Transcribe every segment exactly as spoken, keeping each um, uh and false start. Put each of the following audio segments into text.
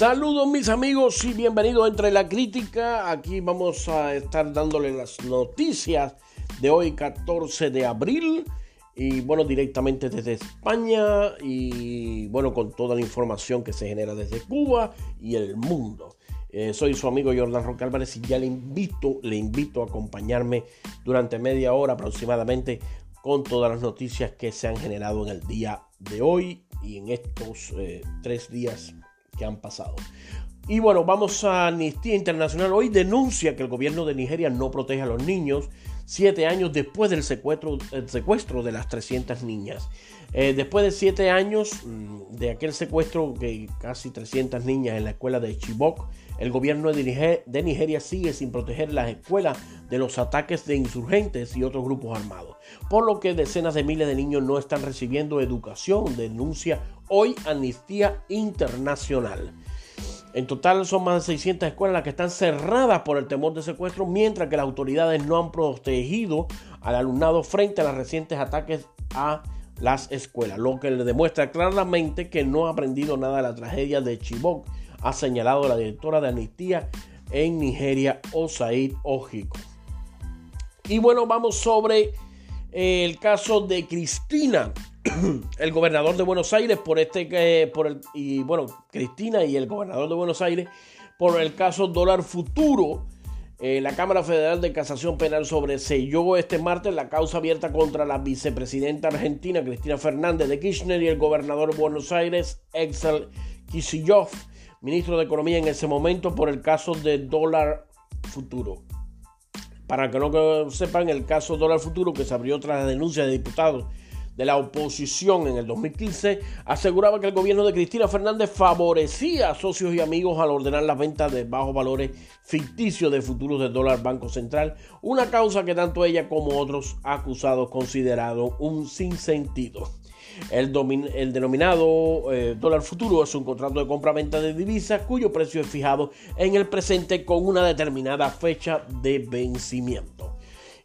Saludos mis amigos y bienvenidos a Entre la Crítica. Aquí vamos a estar dándole las noticias de hoy, catorce de abril. Y bueno, directamente desde España y bueno, con toda la información que se genera desde Cuba y el mundo. Eh, soy su amigo Jordan Roque Álvarez y ya le invito, le invito a acompañarme durante media hora aproximadamente con todas las noticias que se han generado en el día de hoy y en estos eh, tres días que han pasado. Y bueno, vamos a Amnistía Internacional. Hoy denuncia que el gobierno de Nigeria no protege a los niños siete años después del secuestro, el secuestro de las trescientas niñas. Eh, después de siete años de aquel secuestro de casi trescientas niñas en la escuela de Chibok, el gobierno de Nigeria, de Nigeria sigue sin proteger las escuelas de los ataques de insurgentes y otros grupos armados, por lo que decenas de miles de niños no están recibiendo educación, denuncia hoy Amnistía Internacional. En total son más de seiscientas escuelas las que están cerradas por el temor de secuestro, mientras que las autoridades no han protegido al alumnado frente a los recientes ataques a las escuelas, lo que le demuestra claramente que no ha aprendido nada de la tragedia de Chibok, ha señalado la directora de Amnistía en Nigeria, Osaid Ojiko. Y bueno, vamos sobre el caso de Cristina, el gobernador de Buenos Aires, por este que por el y bueno, Cristina y el gobernador de Buenos Aires por el caso dólar futuro. Eh, la Cámara Federal de Casación Penal sobreselló este martes la causa abierta contra la vicepresidenta argentina Cristina Fernández de Kirchner y el gobernador de Buenos Aires, Axel Kicillof, ministro de Economía en ese momento, por el caso de dólar futuro. Para que no sepan, el caso dólar futuro, que se abrió tras la denuncia de diputados de la oposición en el dos mil quince, aseguraba que el gobierno de Cristina Fernández favorecía a socios y amigos al ordenar las ventas de bajos valores ficticios de futuros del dólar Banco Central, una causa que tanto ella como otros acusados consideraron un sinsentido. El, domin- el denominado eh, dólar futuro es un contrato de compra-venta de divisas cuyo precio es fijado en el presente con una determinada fecha de vencimiento.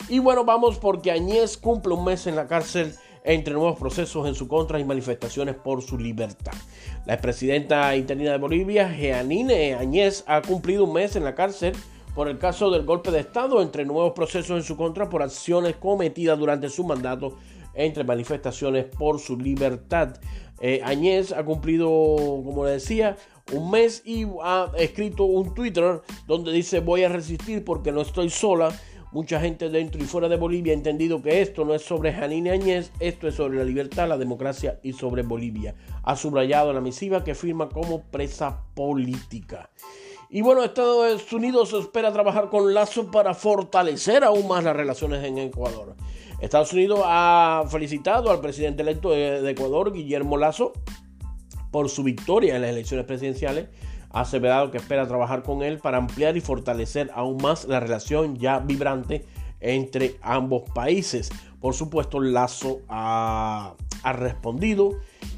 Y bueno, vamos porque Añez cumple un mes en la cárcel entre nuevos procesos en su contra y manifestaciones por su libertad. La expresidenta interina de Bolivia, Jeanine Añez, ha cumplido un mes en la cárcel por el caso del golpe de Estado, entre nuevos procesos en su contra por acciones cometidas durante su mandato, entre manifestaciones por su libertad. Eh, Añez ha cumplido, como le decía, un mes y ha escrito un Twitter donde dice: voy a resistir porque no estoy sola. Mucha gente dentro y fuera de Bolivia ha entendido que esto no es sobre Jeanine Añez, esto es sobre la libertad, la democracia y sobre Bolivia. Ha subrayado la misiva que firma como presa política. Y bueno, Estados Unidos espera trabajar con Lasso para fortalecer aún más las relaciones en Ecuador. Estados Unidos ha felicitado al presidente electo de Ecuador, Guillermo Lasso, por su victoria en las elecciones presidenciales. Ha aseverado que espera trabajar con él para ampliar y fortalecer aún más la relación ya vibrante entre ambos países. Por supuesto, Lasso ha, ha respondido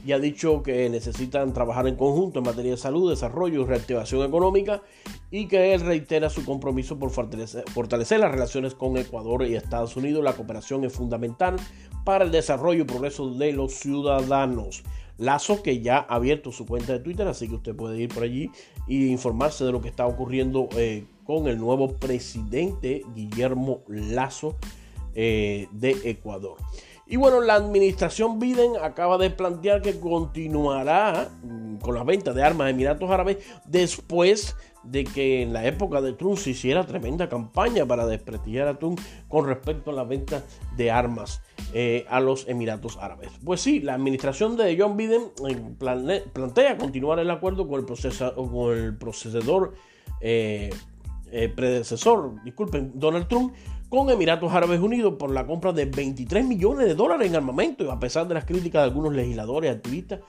y ha dicho que necesitan trabajar en conjunto en materia de salud, desarrollo y reactivación económica, y que él reitera su compromiso por fortalecer, fortalecer las relaciones con Ecuador y Estados Unidos. La cooperación es fundamental para el desarrollo y progreso de los ciudadanos. Lasso, que ya ha abierto su cuenta de Twitter, así que usted puede ir por allí e informarse de lo que está ocurriendo eh, con el nuevo presidente Guillermo Lasso eh, de Ecuador. Y bueno, la administración Biden acaba de plantear que continuará con las ventas de armas a Emiratos Árabes después de que en la época de Trump se hiciera tremenda campaña para desprestigiar a Trump con respecto a las ventas de armas eh, a los Emiratos Árabes. Pues sí, la administración de John Biden plane- plantea continuar el acuerdo con el, procesa- con el procesador eh, eh, predecesor, disculpen, Donald Trump, con Emiratos Árabes Unidos por la compra de veintitrés millones de dólares en armamento, a pesar de las críticas de algunos legisladores, activistas,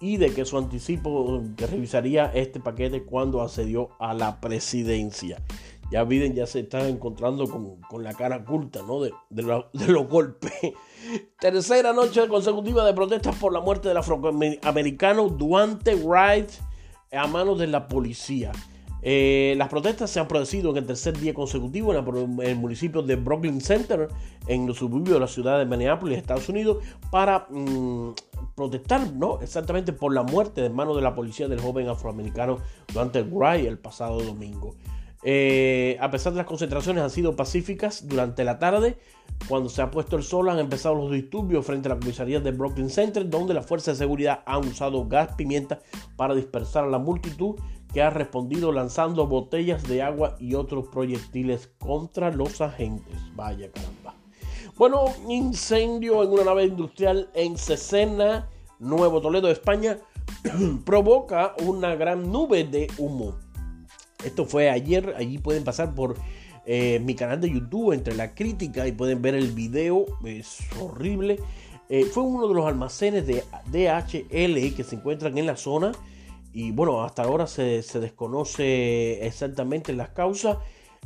y de que su anticipo que revisaría este paquete cuando accedió a la presidencia. Ya Biden ya se está encontrando con, con la cara oculta, ¿no? de, de, lo, de los golpes. Tercera noche consecutiva de protestas por la muerte del afroamericano Daunte Wright a manos de la policía. Eh, las protestas se han producido en el tercer día consecutivo en el municipio de Brooklyn Center, en los suburbios de la ciudad de Minneapolis, Estados Unidos, para mm, protestar, no, exactamente por la muerte de manos de la policía del joven afroamericano Daunte Wright el pasado domingo. Eh, a pesar de las concentraciones han sido pacíficas durante la tarde. Cuando se ha puesto el sol han empezado los disturbios frente a la comisaría de Brooklyn Center, donde las fuerzas de seguridad han usado gas pimienta para dispersar a la multitud, que ha respondido lanzando botellas de agua y otros proyectiles contra los agentes. Vaya caramba. Bueno, incendio en una nave industrial en Cesena, Nuevo Toledo, España, provoca una gran nube de humo. Esto fue ayer. Allí pueden pasar por eh, mi canal de YouTube, Entre la Crítica, y pueden ver el video. Es horrible. Eh, fue uno de los almacenes de D H L que se encuentran en la zona. Y bueno, hasta ahora se, se desconoce exactamente las causas.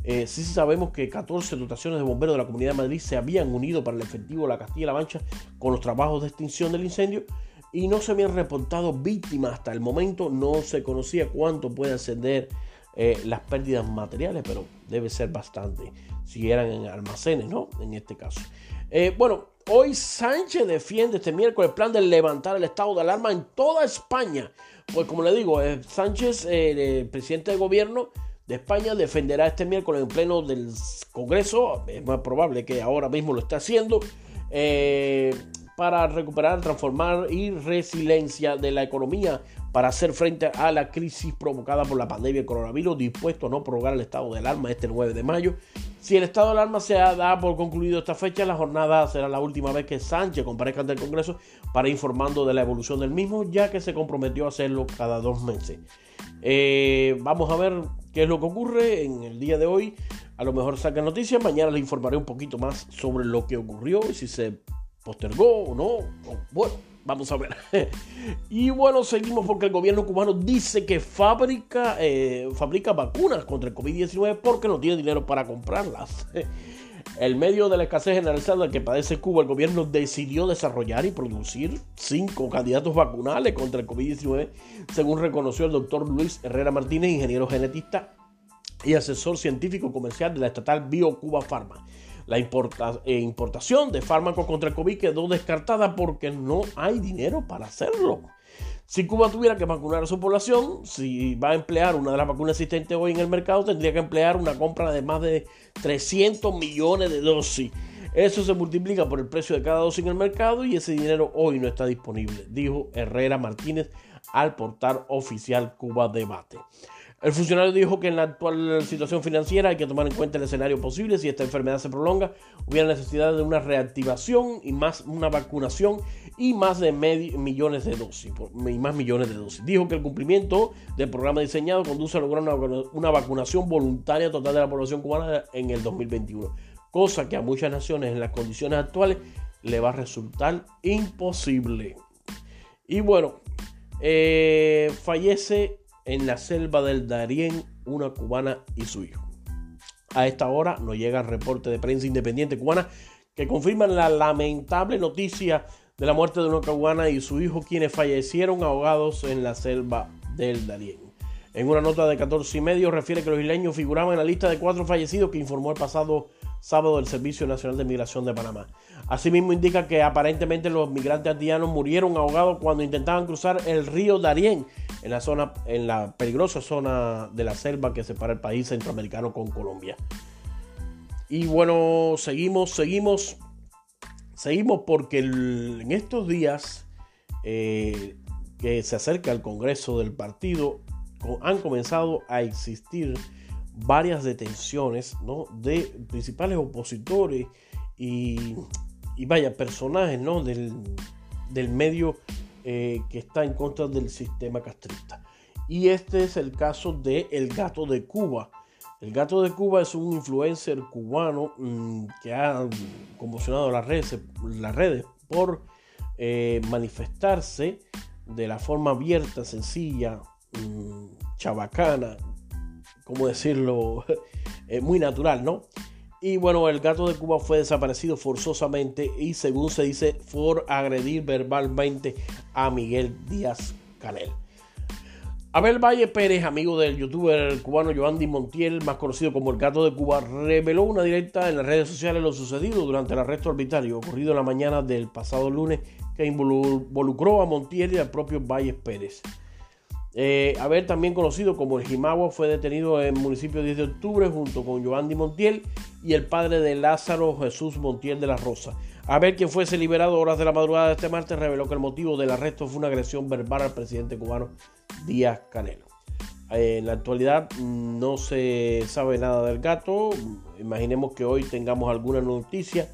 Eh, sí sabemos que catorce dotaciones de bomberos de la Comunidad de Madrid se habían unido para el efectivo de la Castilla-La Mancha con los trabajos de extinción del incendio. Y no se habían reportado víctimas hasta el momento. No se conocía cuánto puede ascender Eh, las pérdidas materiales, pero debe ser bastante si eran en almacenes, ¿no? En este caso. Eh, bueno, hoy Sánchez defiende este miércoles el plan de levantar el estado de alarma en toda España. Pues como le digo, eh, Sánchez, eh, el presidente de gobierno de España, defenderá este miércoles en pleno del Congreso, es más probable que ahora mismo lo esté haciendo, eh, para recuperar, transformar y resiliencia de la economía para hacer frente a la crisis provocada por la pandemia del coronavirus, dispuesto a no prorrogar el estado de alarma este nueve de mayo. Si el estado de alarma se da por concluido esta fecha, la jornada será la última vez que Sánchez comparezca ante el Congreso para informando de la evolución del mismo, ya que se comprometió a hacerlo cada dos meses. Eh, vamos a ver qué es lo que ocurre en el día de hoy. A lo mejor sacan noticias. Mañana les informaré un poquito más sobre lo que ocurrió y si se postergó o no. Bueno, vamos a ver. Y bueno, seguimos porque el gobierno cubano dice que fabrica, eh, fabrica vacunas contra el COVID diecinueve porque no tiene dinero para comprarlas. En medio de la escasez generalizada que padece Cuba, el gobierno decidió desarrollar y producir cinco candidatos vacunales contra el COVID diecinueve, según reconoció el doctor Luis Herrera Martínez, ingeniero genetista y asesor científico comercial de la estatal BioCuba Pharma. La importa, eh, importación de fármacos contra el COVID quedó descartada porque no hay dinero para hacerlo. Si Cuba tuviera que vacunar a su población, si va a emplear una de las vacunas existentes hoy en el mercado, tendría que emplear una compra de más de trescientos millones de dosis. Eso se multiplica por el precio de cada dosis en el mercado y ese dinero hoy no está disponible, dijo Herrera Martínez al portal oficial Cuba Debate. El funcionario dijo que en la actual situación financiera hay que tomar en cuenta el escenario posible. Si esta enfermedad se prolonga, hubiera necesidad de una reactivación y más una vacunación y más de medio, millones de dosis. Y más millones de dosis. Dijo que el cumplimiento del programa diseñado conduce a lograr una, una vacunación voluntaria total de la población cubana en el dos mil veintiuno, cosa que a muchas naciones en las condiciones actuales le va a resultar imposible. Y bueno, eh, fallece en la selva del Darién una cubana y su hijo. A esta hora nos llega el reporte de prensa independiente cubana que confirma la lamentable noticia de la muerte de una cubana y su hijo, quienes fallecieron ahogados en la selva del Darién. En una nota de catorce y medio refiere que los isleños figuraban en la lista de cuatro fallecidos que informó el pasado sábado el Servicio Nacional de Migración de Panamá. Asimismo indica que aparentemente los migrantes haitianos murieron ahogados cuando intentaban cruzar el río Darién en la zona, en la peligrosa zona de la selva que separa el país centroamericano con Colombia. Y bueno, seguimos, seguimos, seguimos porque el, en estos días eh, que se acerca el Congreso del partido con, han comenzado a existir varias detenciones, ¿no?, de principales opositores y, y vaya personajes, ¿no?, del, del medio eh, que está en contra del sistema castrista. Y este es el caso de El Gato de Cuba. El Gato de Cuba es un influencer cubano mmm, que ha conmocionado las redes, las redes por eh, manifestarse de la forma abierta, sencilla, mmm, chabacana, ¿cómo decirlo? Eh, muy natural, ¿no? Y bueno, El Gato de Cuba fue desaparecido forzosamente y, según se dice, por agredir verbalmente a Miguel Díaz-Canel. Abel Valle Pérez, amigo del youtuber cubano Yoandi Montiel, más conocido como El Gato de Cuba, reveló una directa en las redes sociales lo sucedido durante el arresto arbitrario ocurrido en la mañana del pasado lunes que involucró a Montiel y al propio Valles Pérez. Eh, a ver, también conocido como el Jimagua, fue detenido en el municipio diez de octubre junto con Giovanni Montiel y el padre de Lázaro, Jesús Montiel de la Rosa. A ver, quien fuese liberado horas de la madrugada de este martes, reveló que el motivo del arresto fue una agresión verbal al presidente cubano Díaz-Canel. Eh, en la actualidad no se sabe nada del gato. Imaginemos que hoy tengamos alguna noticia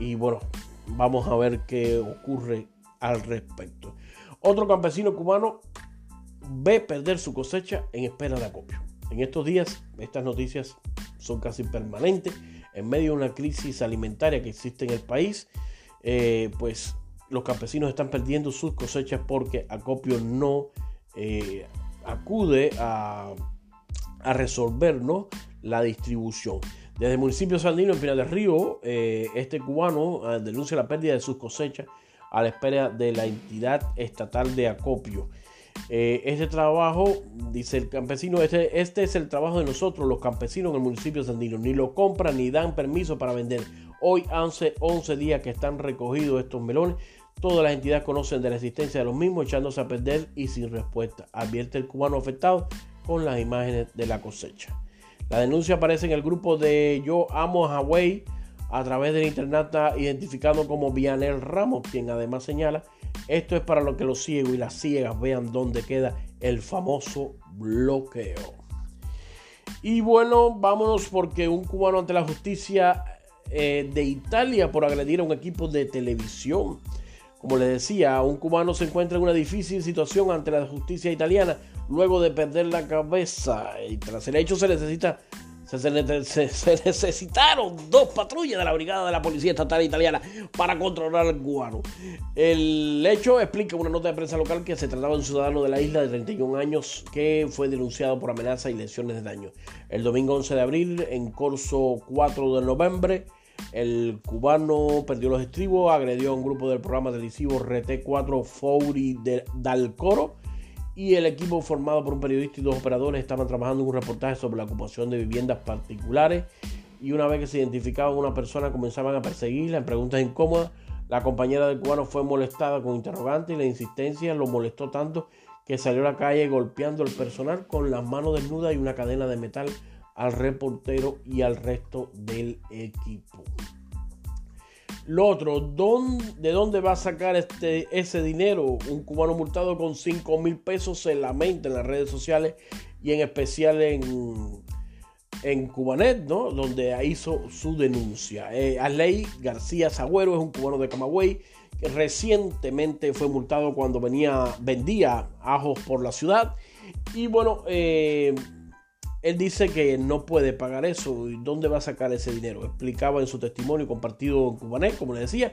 y bueno, vamos a ver qué ocurre al respecto. Otro campesino cubano ve perder su cosecha en espera de acopio. En estos días, estas noticias son casi permanentes. En medio de una crisis alimentaria que existe en el país, eh, pues los campesinos están perdiendo sus cosechas porque acopio no eh, acude a, a resolver, ¿no?, la distribución. Desde el municipio de Sandino, en Pinar del Río, eh, este cubano eh, denuncia la pérdida de sus cosechas a la espera de la entidad estatal de acopio. Eh, este trabajo, dice el campesino, este, este es el trabajo de nosotros, los campesinos en el municipio de Sandino. Ni lo compran ni dan permiso para vender. Hoy hace once días que están recogidos estos melones. Todas las entidades conocen de la existencia de los mismos, echándose a perder y sin respuesta, advierte el cubano afectado con las imágenes de la cosecha. La denuncia aparece en el grupo de Yo Amo a Hawái a través del internauta identificado como Vianel Ramos, quien además señala: esto es para lo que los ciegos y las ciegas vean dónde queda el famoso bloqueo. Y bueno, vámonos, porque un cubano ante la justicia eh, de Italia por agredir a un equipo de televisión. Como les decía, un cubano se encuentra en una difícil situación ante la justicia italiana luego de perder la cabeza. Y tras el hecho se necesita... Se, se, se necesitaron dos patrullas de la brigada de la policía estatal italiana para controlar al cubano. El hecho, explica una nota de prensa local, que se trataba de un ciudadano de la isla de treinta y un años que fue denunciado por amenaza y lesiones de daño. El domingo once de abril, en corso cuatro de noviembre, el cubano perdió los estribos, agredió a un grupo del programa televisivo R T cuatro Fuori dal Coro, y el equipo formado por un periodista y dos operadores estaban trabajando en un reportaje sobre la ocupación de viviendas particulares, y una vez que se identificaba una persona comenzaban a perseguirla en preguntas incómodas. La compañera del cubano fue molestada con interrogantes y la insistencia lo molestó tanto que salió a la calle golpeando al personal con las manos desnudas y una cadena de metal al reportero y al resto del equipo. Lo otro, ¿dónde, ¿de dónde va a sacar este, ese dinero? Un cubano multado con cinco mil pesos se lamenta en las redes sociales y en especial en, en Cubanet, ¿no?, donde hizo su denuncia. Eh, Aley García Sagüero es un cubano de Camagüey que recientemente fue multado cuando venía, vendía ajos por la ciudad. Y bueno, eh, él dice que no puede pagar eso. ¿Y dónde va a sacar ese dinero? Explicaba en su testimonio compartido en Cubanet, como le decía.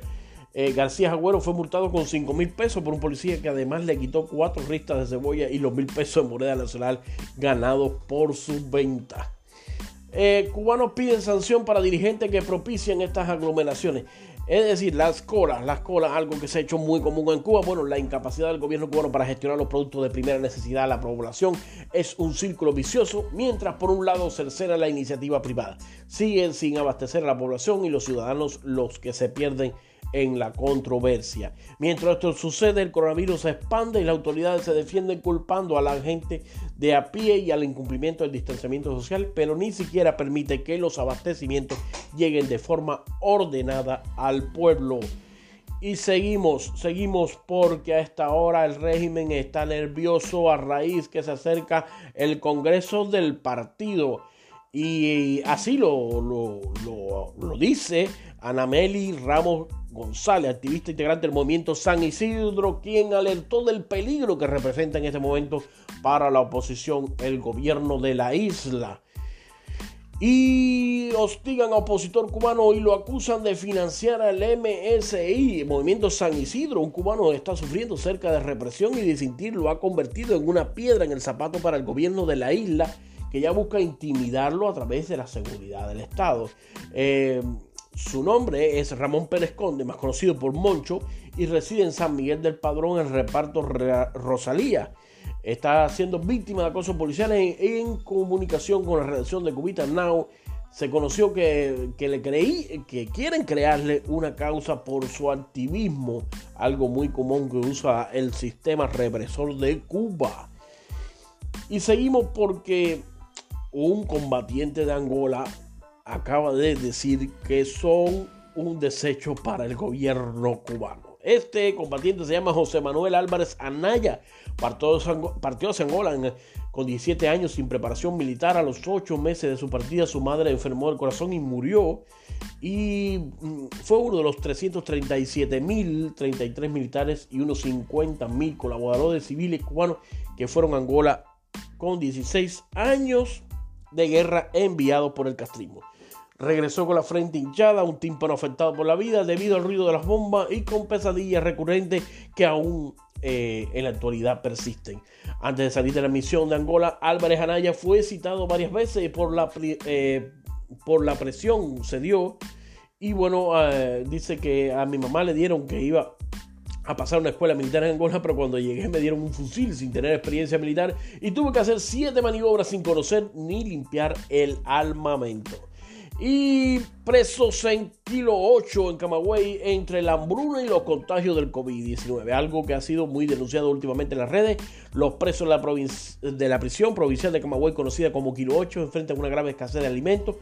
Eh, García Sagüero fue multado con cinco mil pesos por un policía que además le quitó cuatro ristas de cebolla y los mil pesos de moneda nacional ganados por sus ventas. Eh, cubanos piden sanción para dirigentes que propician estas aglomeraciones. Es decir, las colas, las colas, algo que se ha hecho muy común en Cuba. Bueno, la incapacidad del gobierno cubano para gestionar los productos de primera necesidad a la población es un círculo vicioso, mientras por un lado cercena la iniciativa privada. Siguen sin abastecer a la población y los ciudadanos los que se pierden en la controversia. Mientras esto sucede, el coronavirus se expande y las autoridades se defienden culpando a la gente de a pie y al incumplimiento del distanciamiento social, pero ni siquiera permite que los abastecimientos lleguen de forma ordenada al pueblo. Y seguimos, seguimos porque a esta hora el régimen está nervioso a raíz que se acerca el Congreso del Partido. Y así lo, lo, lo, lo dice Anameli Ramos González, activista integrante del movimiento San Isidro, quien alertó del peligro que representa en este momento para la oposición el gobierno de la isla. Y hostigan a opositor cubano y lo acusan de financiar al M S I, el movimiento San Isidro. Un cubano está sufriendo cerca de represión y disentir lo ha convertido en una piedra en el zapato para el gobierno de la isla, que ya busca intimidarlo a través de la seguridad del Estado. Eh, su nombre es Ramón Pérez Conde, más conocido por Moncho, y reside en San Miguel del Padrón, en el reparto Rosalía. Está siendo víctima de acoso policial en, en comunicación con la redacción de Cubita Now. se conoció que, que le creí que quieren crearle una causa por su activismo, algo muy común que usa el sistema represor de Cuba. Y seguimos porque un combatiente de Angola acaba de decir que son un desecho para el gobierno cubano. Este combatiente se llama José Manuel Álvarez Anaya, partió hacia Angola con diecisiete años sin preparación militar. A los ocho meses de su partida, su madre enfermó del corazón y murió, y fue uno de los trescientos treinta y siete mil treinta y tres militares y unos cincuenta mil colaboradores civiles cubanos que fueron a Angola con dieciséis años de guerra enviados por el castrismo. Regresó con la frente hinchada, un tímpano afectado por la vida debido al ruido de las bombas y con pesadillas recurrentes que aún eh, en la actualidad persisten. Antes de salir de la misión de Angola, Álvarez Anaya fue citado varias veces por la, eh, por la presión se dio. Y bueno, eh, dice que a mi mamá le dieron que iba a pasar una escuela militar en Angola, pero cuando llegué me dieron un fusil sin tener experiencia militar y tuve que hacer siete maniobras sin conocer ni limpiar el armamento. Y presos en Kilo ocho en Camagüey entre la hambruna y los contagios del COVID diecinueve, algo que ha sido muy denunciado últimamente en las redes. Los presos de la, provincia, de la prisión provincial de Camagüey, conocida como Kilo ocho, enfrentan una grave escasez de alimentos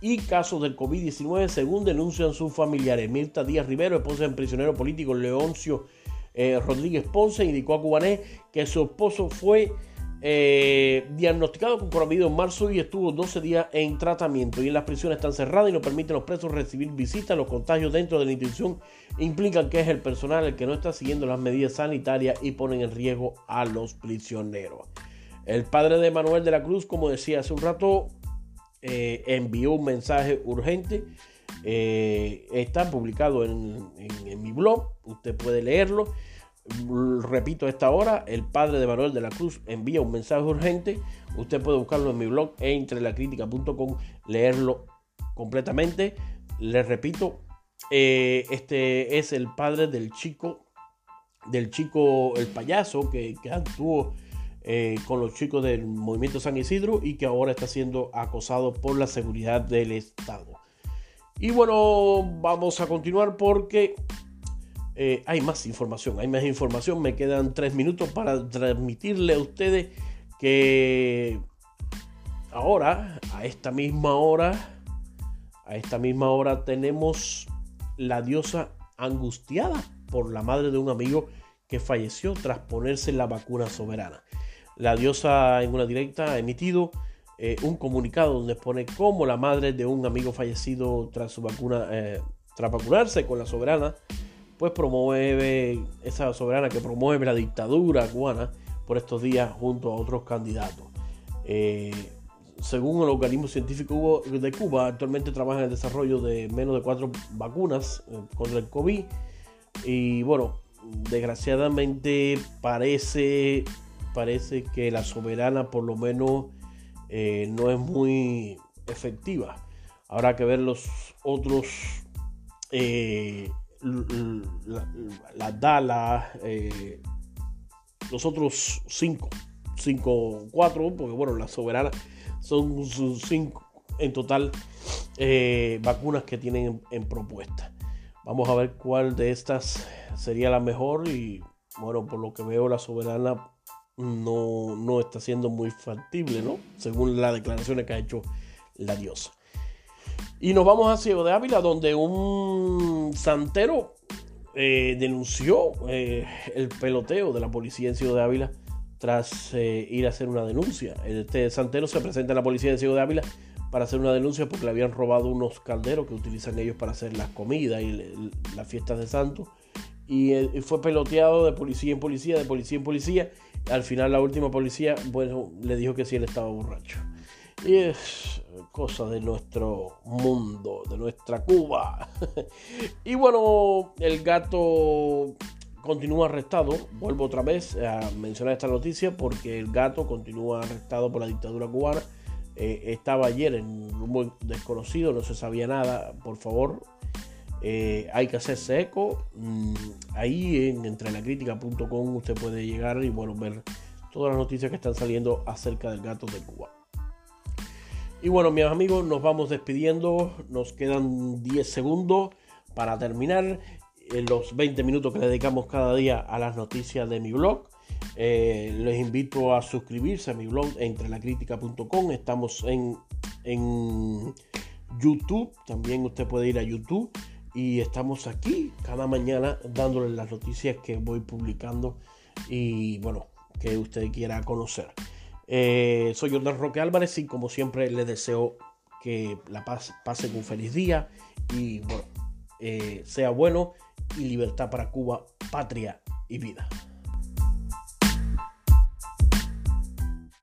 y casos del COVID diecinueve, según denuncian sus familiares. Mirta Díaz Rivero, esposa del prisionero político Leoncio eh, Rodríguez Ponce, indicó a Cubanet que su esposo fue Eh, diagnosticado con coronavirus en marzo y estuvo doce días en tratamiento, y en las prisiones están cerradas y no permiten a los presos recibir visitas. Los contagios dentro de la institución implican que es el personal el que no está siguiendo las medidas sanitarias y ponen en riesgo a los prisioneros. El padre de Manuel de la Cruz, como decía hace un rato, eh, envió un mensaje urgente. Eh, está publicado en, en, en mi blog, usted puede leerlo. Repito, a esta hora, el padre de Manuel de la Cruz envía un mensaje urgente. Usted puede buscarlo en mi blog entrelacritica punto com, leerlo completamente. Les repito, eh, este es el padre del chico, del chico, el payaso que, que actuó eh, con los chicos del movimiento San Isidro y que ahora está siendo acosado por la seguridad del Estado. Y bueno, vamos a continuar porque Eh, hay más información, hay más información. Me quedan tres minutos para transmitirle a ustedes que ahora, a esta misma hora, a esta misma hora tenemos la diosa angustiada por la madre de un amigo que falleció tras ponerse la vacuna soberana. La diosa en una directa ha emitido eh, un comunicado donde expone cómo la madre de un amigo fallecido tras su vacuna, eh, tras vacunarse con la soberana, pues promueve, esa soberana que promueve la dictadura cubana por estos días junto a otros candidatos. Eh, según el organismo científico de Cuba, actualmente trabaja en el desarrollo de menos de cuatro vacunas contra el COVID. Y bueno, desgraciadamente parece, parece que la soberana por lo menos eh, no es muy efectiva. Habrá que ver los otros... Eh, La, la Dala, eh, los otros cinco, cinco, cuatro, porque bueno, la soberana son cinco en total eh, vacunas que tienen en, en propuesta. Vamos a ver cuál de estas sería la mejor. Y bueno, por lo que veo, la soberana no, no está siendo muy factible, ¿no? Según las declaraciones que ha hecho la diosa. Y nos vamos a Ciego de Ávila, donde un santero eh, denunció eh, el peloteo de la policía en Ciego de Ávila tras eh, ir a hacer una denuncia. Este santero se presenta a la policía de Ciego de Ávila para hacer una denuncia porque le habían robado unos calderos que utilizan ellos para hacer las comidas y le, las fiestas de santos. Y él fue peloteado de policía en policía, de policía en policía. Al final la última policía, bueno, le dijo que sí, él estaba borracho. Y es cosa de nuestro mundo, de nuestra Cuba. Y bueno, el gato continúa arrestado. Vuelvo otra vez a mencionar esta noticia porque el gato continúa arrestado por la dictadura cubana. Eh, estaba ayer en un rumbo desconocido, no se sabía nada. Por favor, eh, hay que hacerse eco. Mm, ahí en entrelacritica punto com usted puede llegar y bueno, ver todas las noticias que están saliendo acerca del gato de Cuba. Y bueno, mis amigos, nos vamos despidiendo. Nos quedan diez segundos para terminar los veinte minutos que le dedicamos cada día a las noticias de mi blog. Eh, les invito a suscribirse a mi blog entrelacritica punto com. Estamos en, en YouTube. También usted puede ir a YouTube. Y estamos aquí cada mañana dándoles las noticias que voy publicando y bueno, que usted quiera conocer. Eh, soy Jordan Roque Álvarez y como siempre les deseo que la paz, pasen un feliz día y bueno, eh, sea bueno y libertad para Cuba, patria y vida.